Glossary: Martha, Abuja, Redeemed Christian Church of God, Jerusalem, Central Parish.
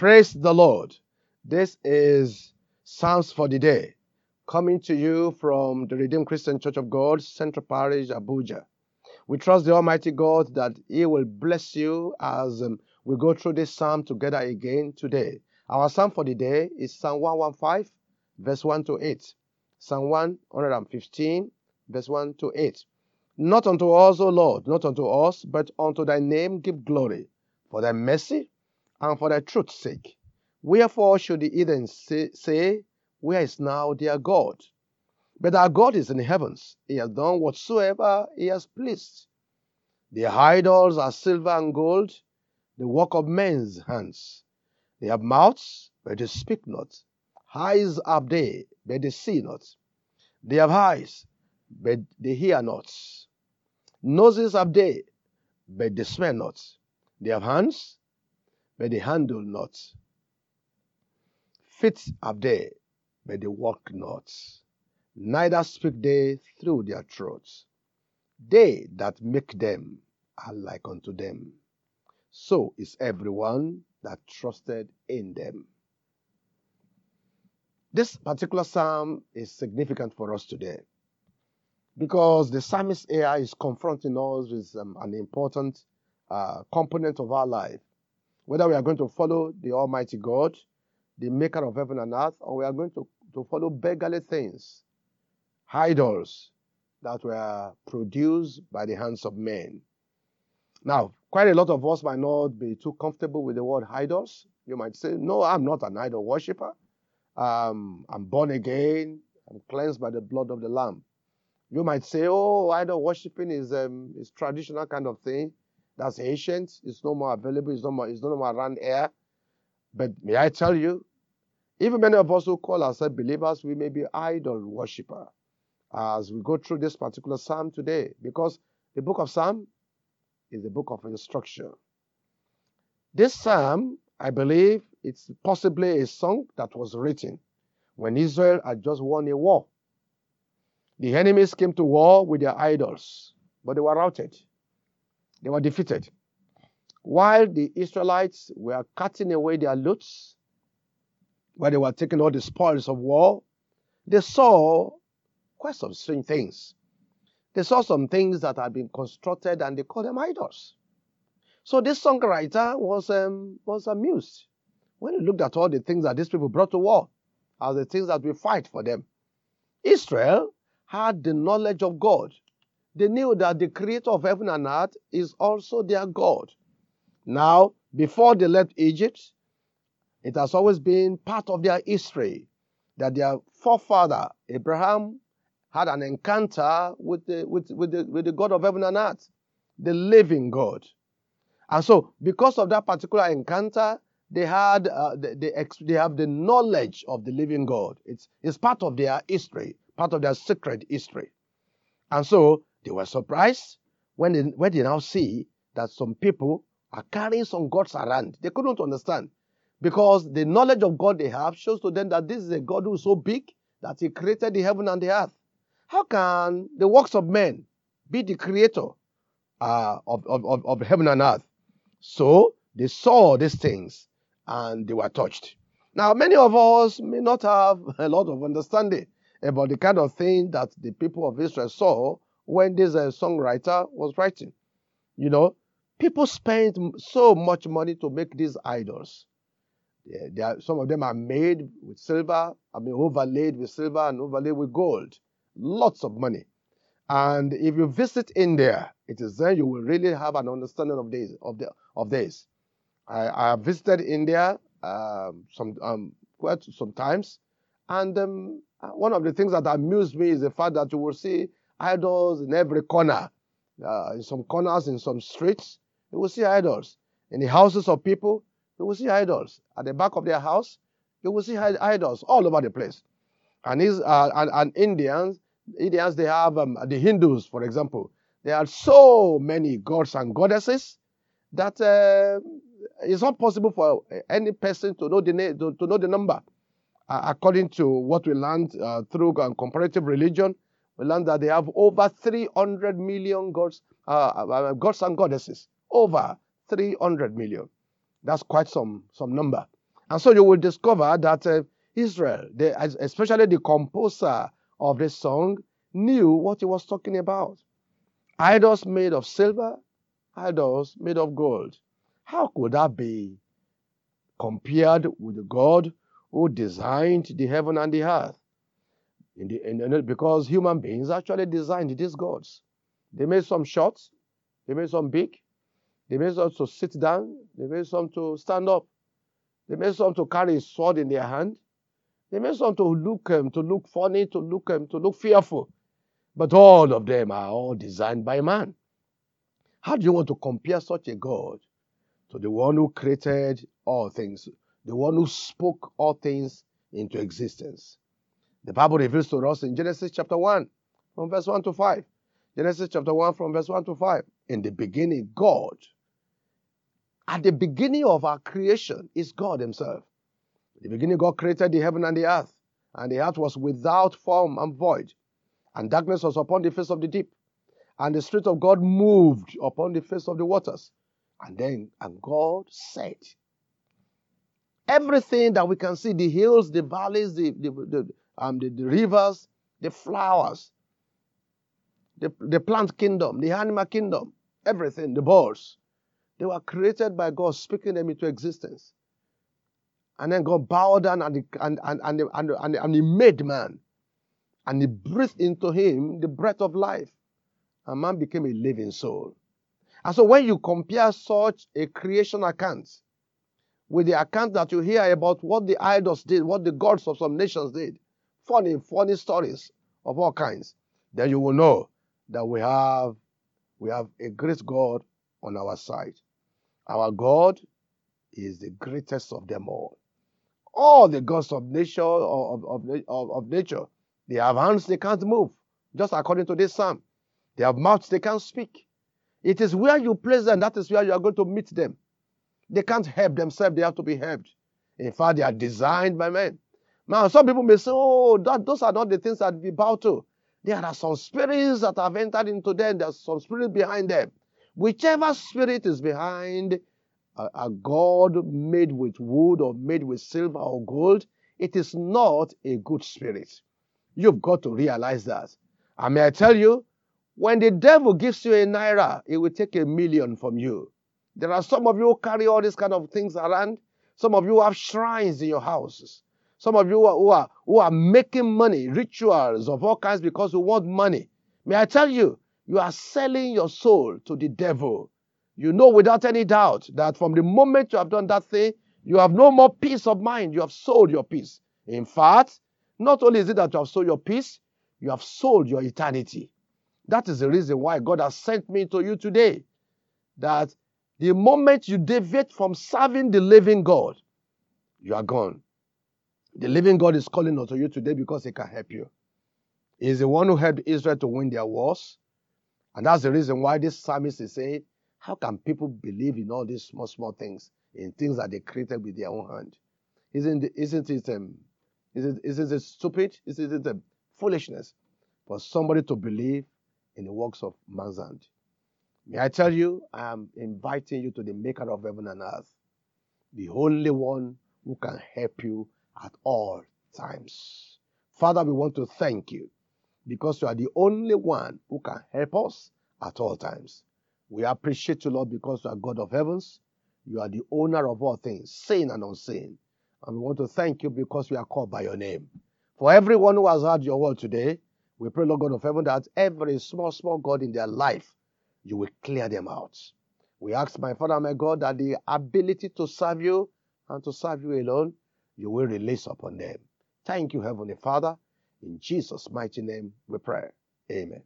Praise the Lord. This is Psalms for the Day, coming to you from the Redeemed Christian Church of God, Central Parish, Abuja. We trust the Almighty God that He will bless you as we go through this psalm together again today. Our psalm for the day is Psalm 115, verse 1 to 8. Psalm 115, verse 1 to 8. Not unto us, O Lord, not unto us, but unto thy name give glory, for thy mercy and for thy truth's sake. Wherefore should the heathen say, where is now their God? But our God is in the heavens. He has done whatsoever he has pleased. Their idols are silver and gold, the work of men's hands. They have mouths, but they speak not. Eyes have they, but they see not. They have eyes, but they hear not. Noses have they, but they smell not. They have hands, but they handle not. Feet have they, but they walk not. Neither speak they through their throats. They that make them are like unto them. So is everyone that trusted in them. This particular psalm is significant for us today, because the psalmist here is confronting us with an important component of our life. Whether we are going to follow the Almighty God, the maker of heaven and earth, or we are going to follow beggarly things, idols that were produced by the hands of men. Now, quite a lot of us might not be too comfortable with the word idols. You might say, no, I'm not an idol worshiper. I'm born again. I'm cleansed by the blood of the Lamb. You might say, oh, idol worshiping is traditional kind of thing. That's ancient. It's no more available. It's no more around here. But may I tell you, even many of us who call ourselves believers, we may be idol worshippers as we go through this particular psalm today, because the book of Psalm is the book of instruction. This psalm, I believe, it's possibly a song that was written when Israel had just won a war. The enemies came to war with their idols, but they were routed. They were defeated. While the Israelites were cutting away their loots, while they were taking all the spoils of war, they saw quite some strange things. They saw some things that had been constructed, and they called them idols. So this songwriter was amused when he looked at all the things that these people brought to war as the things that we fight for them. Israel had the knowledge of God. They knew that the creator of heaven and earth is also their God. Now, before they left Egypt, it has always been part of their history that their forefather, Abraham, had an encounter with the God of heaven and earth, the living God. And so, because of that particular encounter, they have the knowledge of the living God. It's part of their history, part of their sacred history. And so, they were surprised when they now see that some people are carrying some gods around. They couldn't understand, because the knowledge of God they have shows to them that this is a God who is so big that he created the heaven and the earth. How can the works of men be the creator of heaven and earth? So they saw these things and they were touched. Now, many of us may not have a lot of understanding about the kind of thing that the people of Israel saw when this songwriter was writing. You know, people spend so much money to make these idols. Some of them are made with silver, overlaid with silver and overlaid with gold. Lots of money. And if you visit India, it is then you will really have an understanding of this. I have visited India quite sometimes, and one of the things that amused me is the fact that you will see idols in every corner. In some corners, in some streets, you will see idols. In the houses of people, you will see idols. At the back of their house, you will see idols all over the place. And Indians, they have the Hindus, for example. There are so many gods and goddesses that it's not possible for any person to know the number. According to what we learned through comparative religion, we learned that they have over 300 million gods and goddesses. Over 300 million. That's quite some number. And so you will discover that Israel, especially the composer of this song, knew what he was talking about. Idols made of silver, idols made of gold. How could that be compared with the God who designed the heaven and the earth? Because human beings actually designed these gods. They made some short, they made some big, they made some to sit down, they made some to stand up, they made some to carry a sword in their hand, they made some to look funny, to look fearful. But all of them are all designed by man. How do you want to compare such a God to the one who created all things, the one who spoke all things into existence? The Bible reveals to us in Genesis chapter 1, from verse 1 to 5. Genesis chapter 1, from verse 1 to 5. In the beginning, God. At the beginning of our creation is God himself. In the beginning, God created the heaven and the earth was without form and void, and darkness was upon the face of the deep, and the Spirit of God moved upon the face of the waters. And God said, everything that we can see, the hills, the valleys, the rivers, the flowers, the plant kingdom, the animal kingdom, everything, the birds, they were created by God speaking them into existence. And then God bowed down and he made man. And he breathed into him the breath of life. And man became a living soul. And so when you compare such a creation account with the account that you hear about what the idols did, what the gods of some nations did, funny stories of all kinds, then you will know that we have a great God on our side. Our God is the greatest of them all. All the gods of nature, of nature, they have hands they can't move, just according to this psalm. They have mouths they can't speak. It is where you place them, that is where you are going to meet them. They can't help themselves, they have to be helped. In fact, they are designed by men. Now, some people may say, those are not the things that we bow to. There are some spirits that have entered into them. There are some spirits behind them. Whichever spirit is behind a God made with wood or made with silver or gold, it is not a good spirit. You've got to realize that. And may I tell you, when the devil gives you a naira, he will take 1 million from you. There are some of you who carry all these kind of things around. Some of you have shrines in your houses. Some of you who are making money, rituals of all kinds because you want money. May I tell you, you are selling your soul to the devil. You know without any doubt that from the moment you have done that thing, you have no more peace of mind. You have sold your peace. In fact, not only is it that you have sold your peace, you have sold your eternity. That is the reason why God has sent me to you today. That the moment you deviate from serving the living God, you are gone. The living God is calling unto you today because he can help you. He is the one who helped Israel to win their wars. And that's the reason why this psalmist is saying, how can people believe in all these small things, in things that they created with their own hand? Isn't it stupid? Isn't it foolishness for somebody to believe in the works of man's hand? May I tell you, I am inviting you to the maker of heaven and earth, the only one who can help you at all times. Father, we want to thank you because you are the only one who can help us at all times. We appreciate you, Lord, because you are God of heavens. You are the owner of all things, seen and unseen. And we want to thank you because we are called by your name. For everyone who has heard your word today, we pray, Lord God of heaven, that every small God in their life, you will clear them out. We ask, my Father, my God, that the ability to serve you and to serve you alone, you will release upon them. Thank you, Heavenly Father. In Jesus' mighty name we pray. Amen.